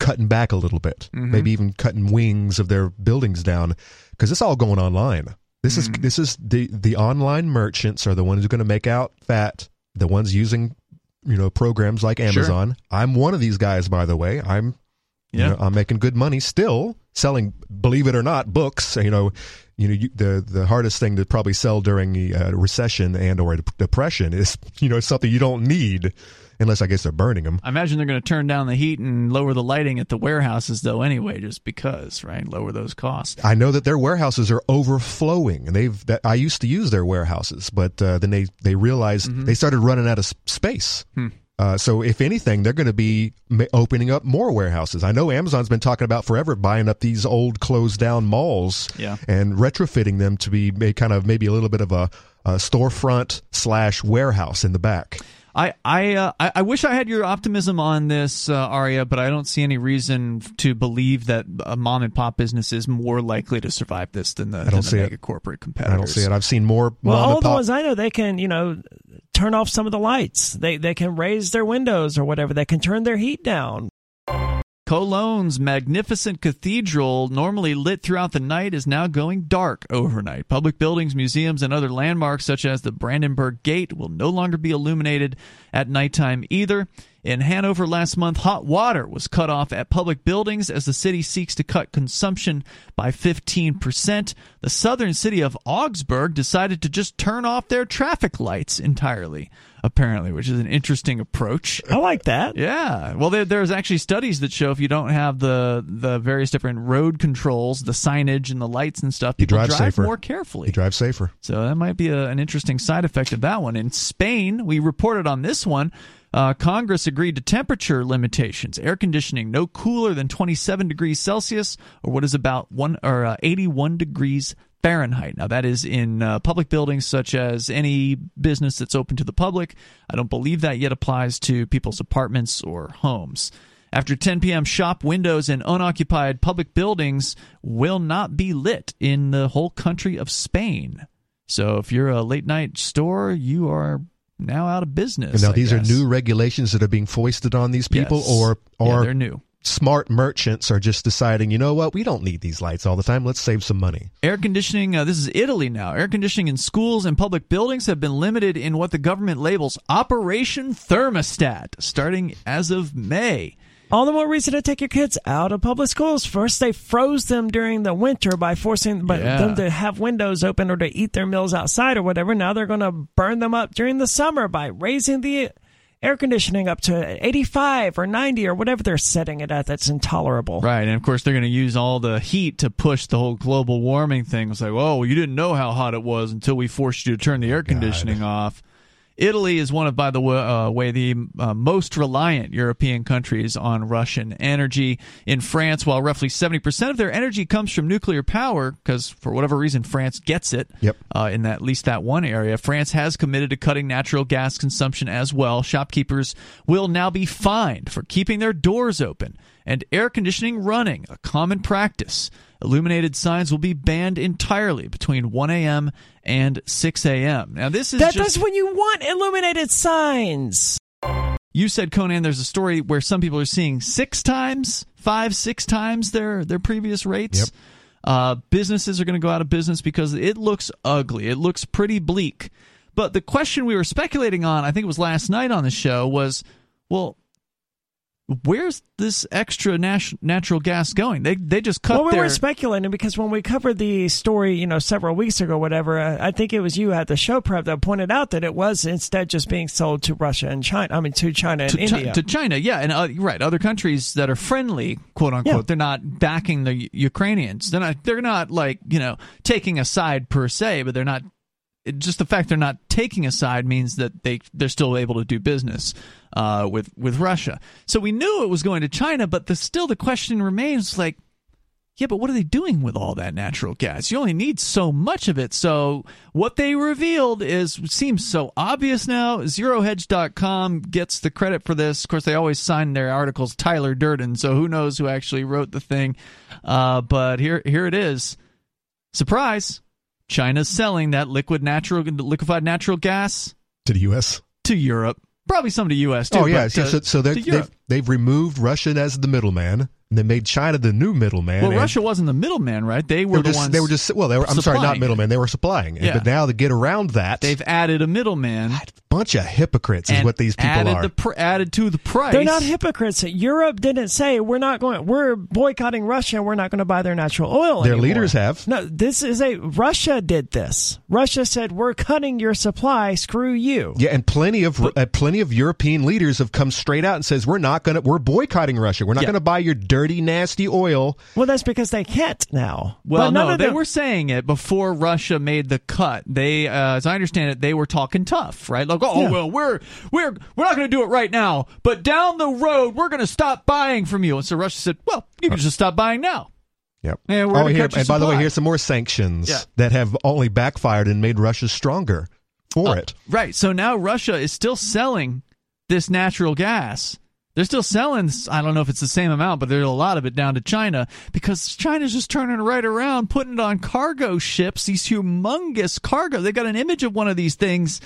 cutting back a little bit, maybe even cutting wings of their buildings down, because it's all going online. This is the online merchants are the ones who are going to make out fat. The ones using programs like Amazon. Sure. I'm one of these guys, by the way. I'm making good money still selling, believe it or not, books. The hardest thing to probably sell during a recession and or a depression is something you don't need. Unless I guess they're burning them. I imagine they're going to turn down the heat and lower the lighting at the warehouses, though, anyway, just because, right? Lower those costs. I know that their warehouses are overflowing, and I used to use their warehouses, but then they realized they started running out of space. So if anything, they're going to be opening up more warehouses. I know Amazon's been talking about forever buying up these old closed down malls and retrofitting them to be kind of maybe a little bit of a storefront / warehouse in the back. I wish I had your optimism on this, Aria, but I don't see any reason to believe that a mom and pop business is more likely to survive this than the mega corporate competitors. I don't see it. I've seen more mom and pop. All the ones I know, they can turn off some of the lights. They can raise their windows or whatever. They can turn their heat down. Cologne's magnificent cathedral, normally lit throughout the night, is now going dark overnight. Public buildings, museums, and other landmarks such as the Brandenburg Gate will no longer be illuminated at nighttime either. In Hanover last month, hot water was cut off at public buildings as the city seeks to cut consumption by 15%. The southern city of Augsburg decided to just turn off their traffic lights entirely apparently, which is an interesting approach. I like that. Yeah. Well, there's actually studies that show if you don't have the various different road controls, the signage and the lights and stuff, people drive more carefully. You drive safer. So that might be an interesting side effect of that one. In Spain, we reported on this one. Congress agreed to temperature limitations, air conditioning no cooler than 27 degrees Celsius, or what is about 81 degrees Fahrenheit. Now, that is in public buildings such as any business that's open to the public. I don't believe that yet applies to people's apartments or homes. After 10 p.m., shop windows in unoccupied public buildings will not be lit in the whole country of Spain. So if you're a late-night store, you are now out of business. And now these are new regulations that are being foisted on these people, yes. or yeah, they're new. Smart merchants are just deciding, you know what, we don't need these lights all the time. Let's save some money. Air conditioning, this is Italy now. Air conditioning in schools and public buildings have been limited in what the government labels Operation Thermostat, starting as of May. All the more reason to take your kids out of public schools. First, they froze them during the winter by forcing them to have windows open or to eat their meals outside or whatever. Now they're going to burn them up during the summer by raising the air conditioning up to 85 or 90 or whatever they're setting it at. That's intolerable. Right. And, of course, they're going to use all the heat to push the whole global warming thing. It's like, oh, you didn't know how hot it was until we forced you to turn the air conditioning off. Italy is one of, by the way, the most reliant European countries on Russian energy. In France, while roughly 70% of their energy comes from nuclear power, because for whatever reason France gets it, in that, at least that one area, France has committed to cutting natural gas consumption as well. Shopkeepers will now be fined for keeping their doors open and air conditioning running, a common practice. Illuminated signs will be banned entirely between 1 a.m. and 6 a.m. Now, this is that's when you want illuminated signs. You said, Conan, there's a story where some people are seeing six times their previous rates. Yep. Businesses are going to go out of business because it looks ugly. It looks pretty bleak. But the question we were speculating on, I think it was last night on the show, was, well, where's this extra natural gas going? They just cut. Well, we were speculating because when we covered the story, several weeks ago, whatever. I think it was you at the show prep that pointed out that it was instead just being sold to Russia and China. I mean, to China and India. To China, yeah, and right, other countries that are friendly, quote unquote. Yeah. They're not backing the Ukrainians. They're not like taking a side per se, but they're not. Just the fact they're not taking a side means that they're still able to do business with Russia. So we knew it was going to China, but the question remains, like, yeah, but what are they doing with all that natural gas? You only need so much of it. So what they revealed seems so obvious now. ZeroHedge.com gets the credit for this. Of course, they always sign their articles Tyler Durden, so who knows who actually wrote the thing. But here it is. Surprise. China's selling that liquefied natural gas to the U.S., to Europe, probably some to the U.S. too. Oh yeah, so they've removed Russia as the middleman. And they made China the new middleman. Well, Russia wasn't the middleman, right? They were the ones. They were just I'm sorry, not middleman. They were supplying it. Yeah. But now to get around that, they've added a middleman. A bunch of hypocrites is what these people are. Added to the price. They're not hypocrites. Europe didn't say we're boycotting Russia. We're not going to buy their natural oil. Their leaders have. No, this is Russia did this. Russia said we're cutting your supply. Screw you. Yeah, and plenty of European leaders have come straight out and says we're boycotting Russia. We're not going to buy your dirty, nasty oil. Well, that's because they can't now. Well, no, they were saying it before Russia made the cut. They, as I understand it, they were talking tough, right? Like, well, we're not going to do it right now, but down the road, we're going to stop buying from you. And so Russia said, well, you can just stop buying now. Yep. And by the way, here's some more sanctions that have only backfired and made Russia stronger for it. Right. So now Russia is still selling this natural gas. They're still selling, I don't know if it's the same amount, but there's a lot of it down to China because China's just turning right around, putting it on cargo ships, these humongous cargo. They got an image of one of these things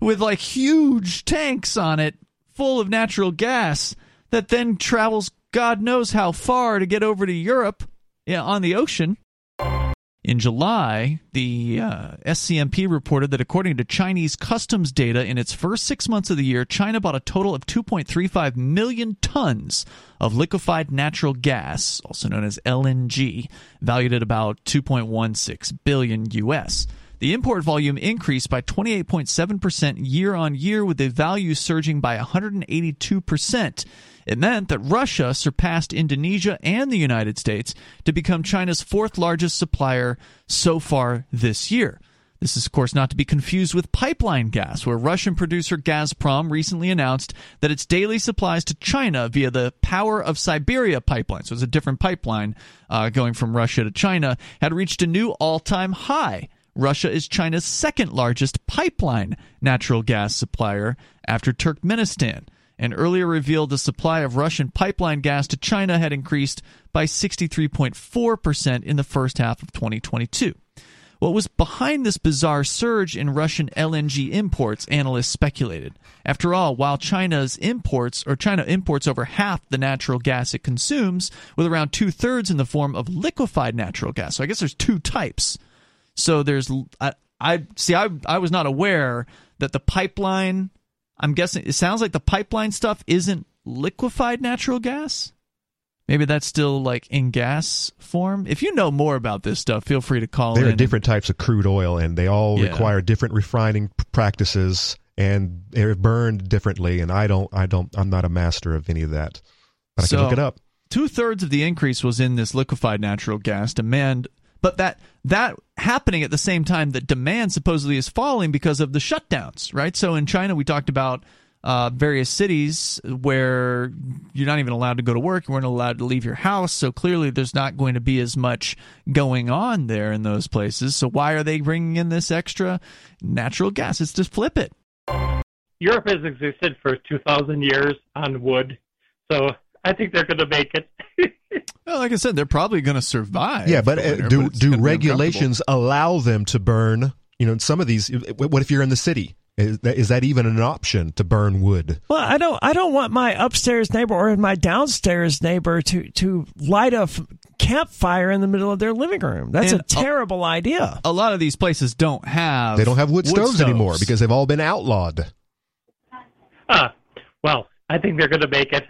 with like huge tanks on it full of natural gas that then travels God knows how far to get over to Europe on the ocean. In July, the SCMP reported that according to Chinese customs data, in its first 6 months of the year, China bought a total of 2.35 million tons of liquefied natural gas, also known as LNG, valued at about $2.16 billion U.S. The import volume increased by 28.7% year-on-year, with the value surging by 182%. It meant that Russia surpassed Indonesia and the United States to become China's fourth-largest supplier so far this year. This is, of course, not to be confused with pipeline gas, where Russian producer Gazprom recently announced that its daily supplies to China via the Power of Siberia pipeline, so it's a different pipeline going from Russia to China, had reached a new all-time high. Russia is China's second-largest pipeline natural gas supplier after Turkmenistan, and earlier revealed the supply of Russian pipeline gas to China had increased by 63.4% in the first half of 2022. What was behind this bizarre surge in Russian LNG imports, analysts speculated. After all, while China imports over half the natural gas it consumes, with around two-thirds in the form of liquefied natural gas. So I guess there's two types. So there's I was not aware that the pipeline, I'm guessing, it sounds like the pipeline stuff isn't liquefied natural gas? Maybe that's still like in gas form. If you know more about this stuff, feel free to call in. There are different types of crude oil, and they all require different refining practices, and they're burned differently. And I'm not a master of any of that, but I can look it up. Two-thirds of the increase was in this liquefied natural gas demand, but that happening at the same time that demand supposedly is falling because of the shutdowns, right? So in China, we talked about various cities where you're not even allowed to go to work, you weren't allowed to leave your house, so clearly there's not going to be as much going on there in those places. So why are they bringing in this extra natural gas? It's just flip it. Europe has existed for 2,000 years on wood, so I think they're going to make it. Well, like I said, they're probably going to survive. Yeah, but do regulations allow them to burn? You know, some of these, what if you're in the city? Is that even an option to burn wood? Well, I don't want my upstairs neighbor or my downstairs neighbor to light a campfire in the middle of their living room. That's a terrible idea. A lot of these places don't have wood stoves anymore because they've all been outlawed. Well, I think they're going to make it.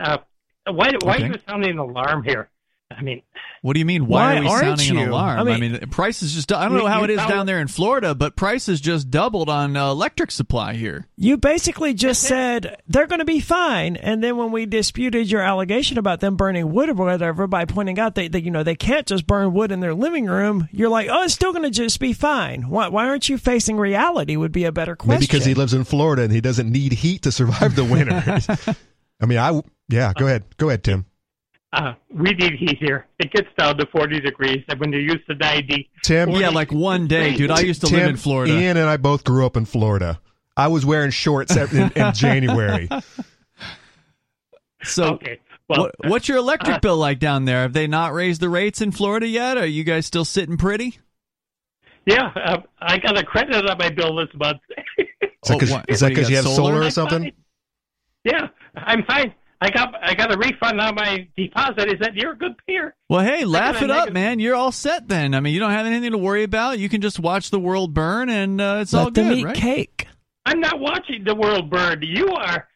Why are you sounding an alarm here? I mean, what do you mean? Why are we sounding an alarm? I mean, prices just—I don't know how it is down there in Florida, but prices just doubled on electric supply here. You basically just said they're going to be fine, and then when we disputed your allegation about them burning wood or whatever by pointing out that they can't just burn wood in their living room, you're like, oh, it's still going to just be fine. Why aren't you facing reality? Would be a better question. Maybe because he lives in Florida and he doesn't need heat to survive the winter. I mean, Go ahead, Tim. We need heat here. It gets down to 40 degrees, and when you're used to 90. Tim, like one day, dude. I used to live in Florida. Ian and I both grew up in Florida. I was wearing shorts in January. So, okay. Well, what's your electric bill like down there? Have they not raised the rates in Florida yet? Are you guys still sitting pretty? Yeah, I got a credit on my bill this month. Is that because you have solar or something? Fine. Yeah, I'm fine. I got a refund on my deposit. He said, you're a good peer. Well, hey, laugh it up, man. You're all set then. I mean, you don't have anything to worry about. You can just watch the world burn, and it's all good, right? Let them eat cake. I'm not watching the world burn. You are.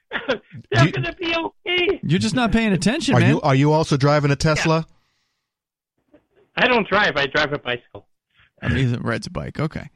That's going to be okay. You're just not paying attention, man. Are you also driving a Tesla? Yeah. I don't drive. I drive a bicycle. I mean, he rides a bike. Okay.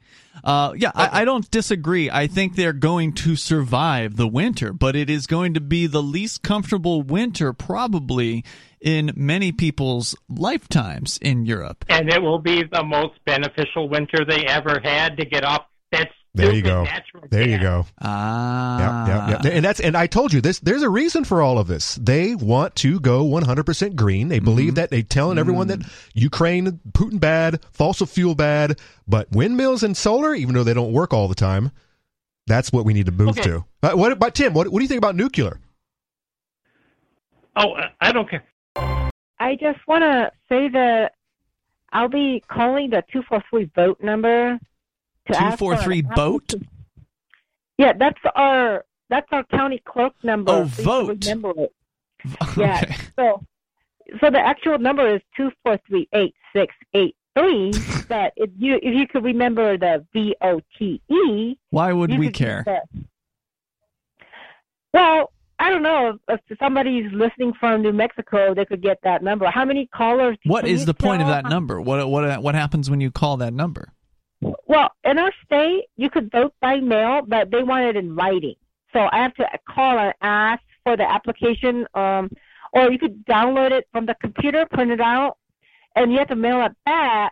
I don't disagree. I think they're going to survive the winter, but it is going to be the least comfortable winter probably in many people's lifetimes in Europe. And it will be the most beneficial winter they ever had to get off that stupid natural gas. There you go. Ah. Yep. And I told you this. There's a reason for all of this. They want to go 100% green. They believe that. They're telling everyone that Ukraine, Putin bad, fossil fuel bad, but windmills and solar, even though they don't work all the time, that's what we need to move to. But Tim, what do you think about nuclear? Oh, I don't care. I just want to say that I'll be calling the 243 vote number. 243 boat? Yeah, that's our county clerk number. Oh, so vote. Remember it. Okay. Yeah. So the actual number is 2438683. But if you could remember the VOTE, why would we care? Well, I don't know if somebody's listening from New Mexico, they could get that number. How many callers? What is the point of that number? What happens when you call that number? Well, Well, in our state, you could vote by mail, but they want it in writing. So I have to call and ask for the application, or you could download it from the computer, print it out, and you have to mail it back.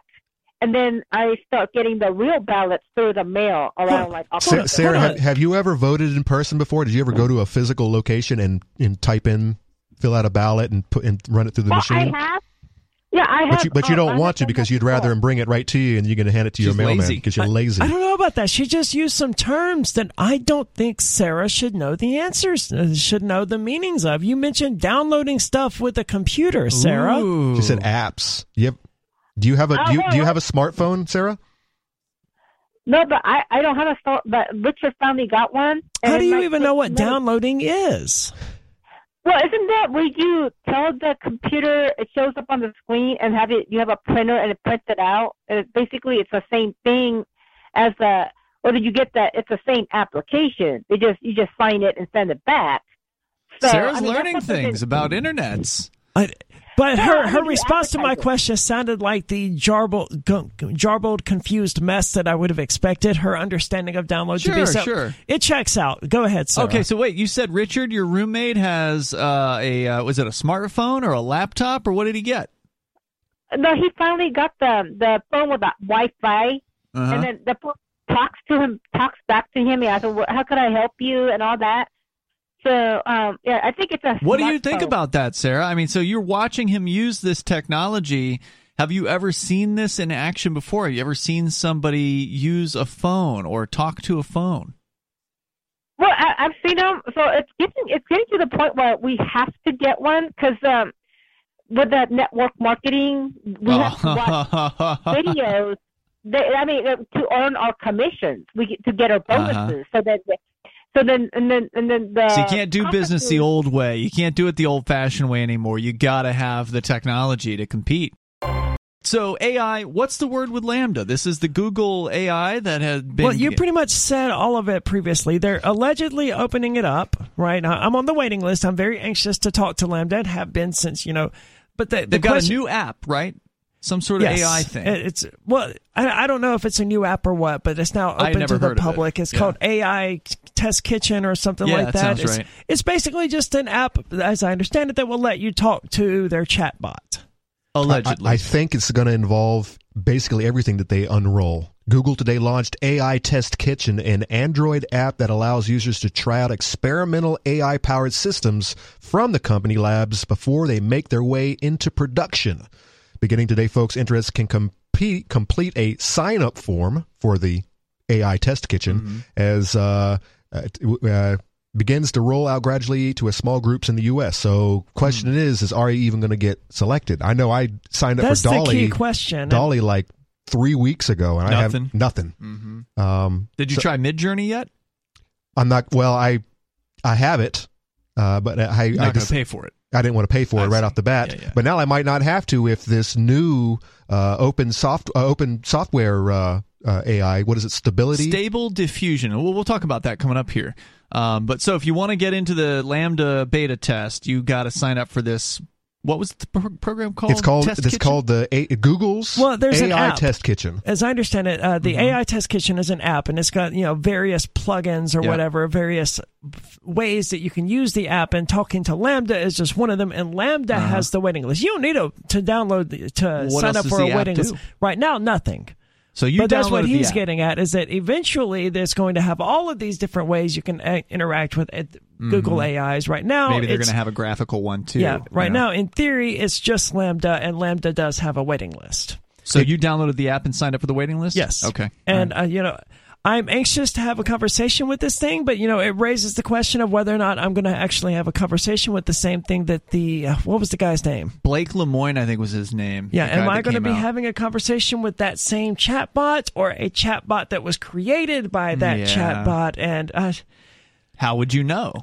And then I start getting the real ballots through the mail around like October. Sarah, have you ever voted in person before? Did you ever go to a physical location and type in, fill out a ballot and put and run it through the machine? I have. Yeah, I have. But you don't want to because you'd rather bring it right to you and you're going to hand it to your mailman because you're lazy. I don't know about that. She just used some terms that I don't think Sarah should know the answers, should know the meanings of. You mentioned downloading stuff with a computer, Sarah. Ooh. She said apps. Yep. Do you have a smartphone, Sarah? No, but I don't have a phone. But Richard finally got one. How do you even know what downloading is? Well, isn't that where you tell the computer it shows up on the screen and have it? You have a printer and it prints it out. And it's the same thing as the. Or did you get that? It's the same application. You just sign it and send it back. So, Sarah's learning things about internets. But her response to my question sounded like the jarbled, confused mess that I would have expected her understanding of download to be. So it checks out. Go ahead, Sarah. Okay, so wait, you said Richard, your roommate, has was it a smartphone or a laptop, or what did he get? No, he finally got the phone with the Wi-Fi, and then the phone talks back to him. He asked, "How could I help you?" and all that. So, yeah, I think it's a smartphone. What do you think about that, Sarah? I mean, so you're watching him use this technology. Have you ever seen this in action before? Have you ever seen somebody use a phone or talk to a phone? Well, I've seen them. So it's getting to the point where we have to get one because with the network marketing, we have to watch videos. To earn our commissions, to get our bonuses, so that. So you can't do business the old way. You can't do it the old-fashioned way anymore. You got to have the technology to compete. So AI, what's the word with LaMDA? This is the Google AI that had been... Well, you pretty much said all of it previously. They're allegedly opening it up, right? I'm on the waiting list. I'm very anxious to talk to LaMDA and have been since, But they've got a new app, right? Some sort of AI thing. I don't know if it's a new app or what, but it's now open to the public. It's called AI Test Kitchen or something like that. Sounds right. It's basically just an app, as I understand it, that will let you talk to their chatbot. Allegedly. I think it's going to involve basically everything that they unroll. Google today launched AI Test Kitchen, an Android app that allows users to try out experimental AI-powered systems from the company labs before they make their way into production. Beginning today, folks, interests can complete a sign-up form for the AI Test Kitchen as begins to roll out gradually to a small groups in the U.S. So question is Ari even going to get selected? I know I signed up for DALL-E. That's the key question. DALL-E like 3 weeks ago, and I have nothing. Mm-hmm. Did you try Midjourney yet? I'm not. Well, I have it, but I not going to pay for it. I didn't want to pay for it right off the bat, but now I might not have to if this new open software AI, what is it, Stable Diffusion. We'll talk about that coming up here. But so if you want to get into the LaMDA beta test, you got to sign up for this. What was the program called? It's called Google's AI Test Kitchen. As I understand it, the AI Test Kitchen is an app, and it's got various plugins or whatever, various ways that you can use the app. And talking to LaMDA is just one of them. And LaMDA has the waiting list. You don't need sign up for a waiting list right now. Nothing. But that's what he's getting at, is that eventually there's going to have all of these different ways you can interact with Google AIs. Right now, maybe they're going to have a graphical one too. Yeah, now, in theory, it's just LaMDA, and LaMDA does have a waiting list. So you downloaded the app and signed up for the waiting list? Yes. Okay. And, I'm anxious to have a conversation with this thing, but, it raises the question of whether or not I'm going to actually have a conversation with the same thing that what was the guy's name? Blake Lemoine, I think was his name. Yeah, am I going to be having a conversation with that same chatbot or a chatbot that was created by that chatbot? And how would you know?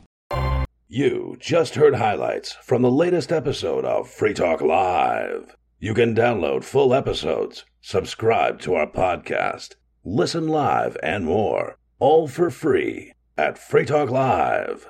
You just heard highlights from the latest episode of Free Talk Live. You can download full episodes, subscribe to our podcast, listen live and more, all for free at freetalklive.com.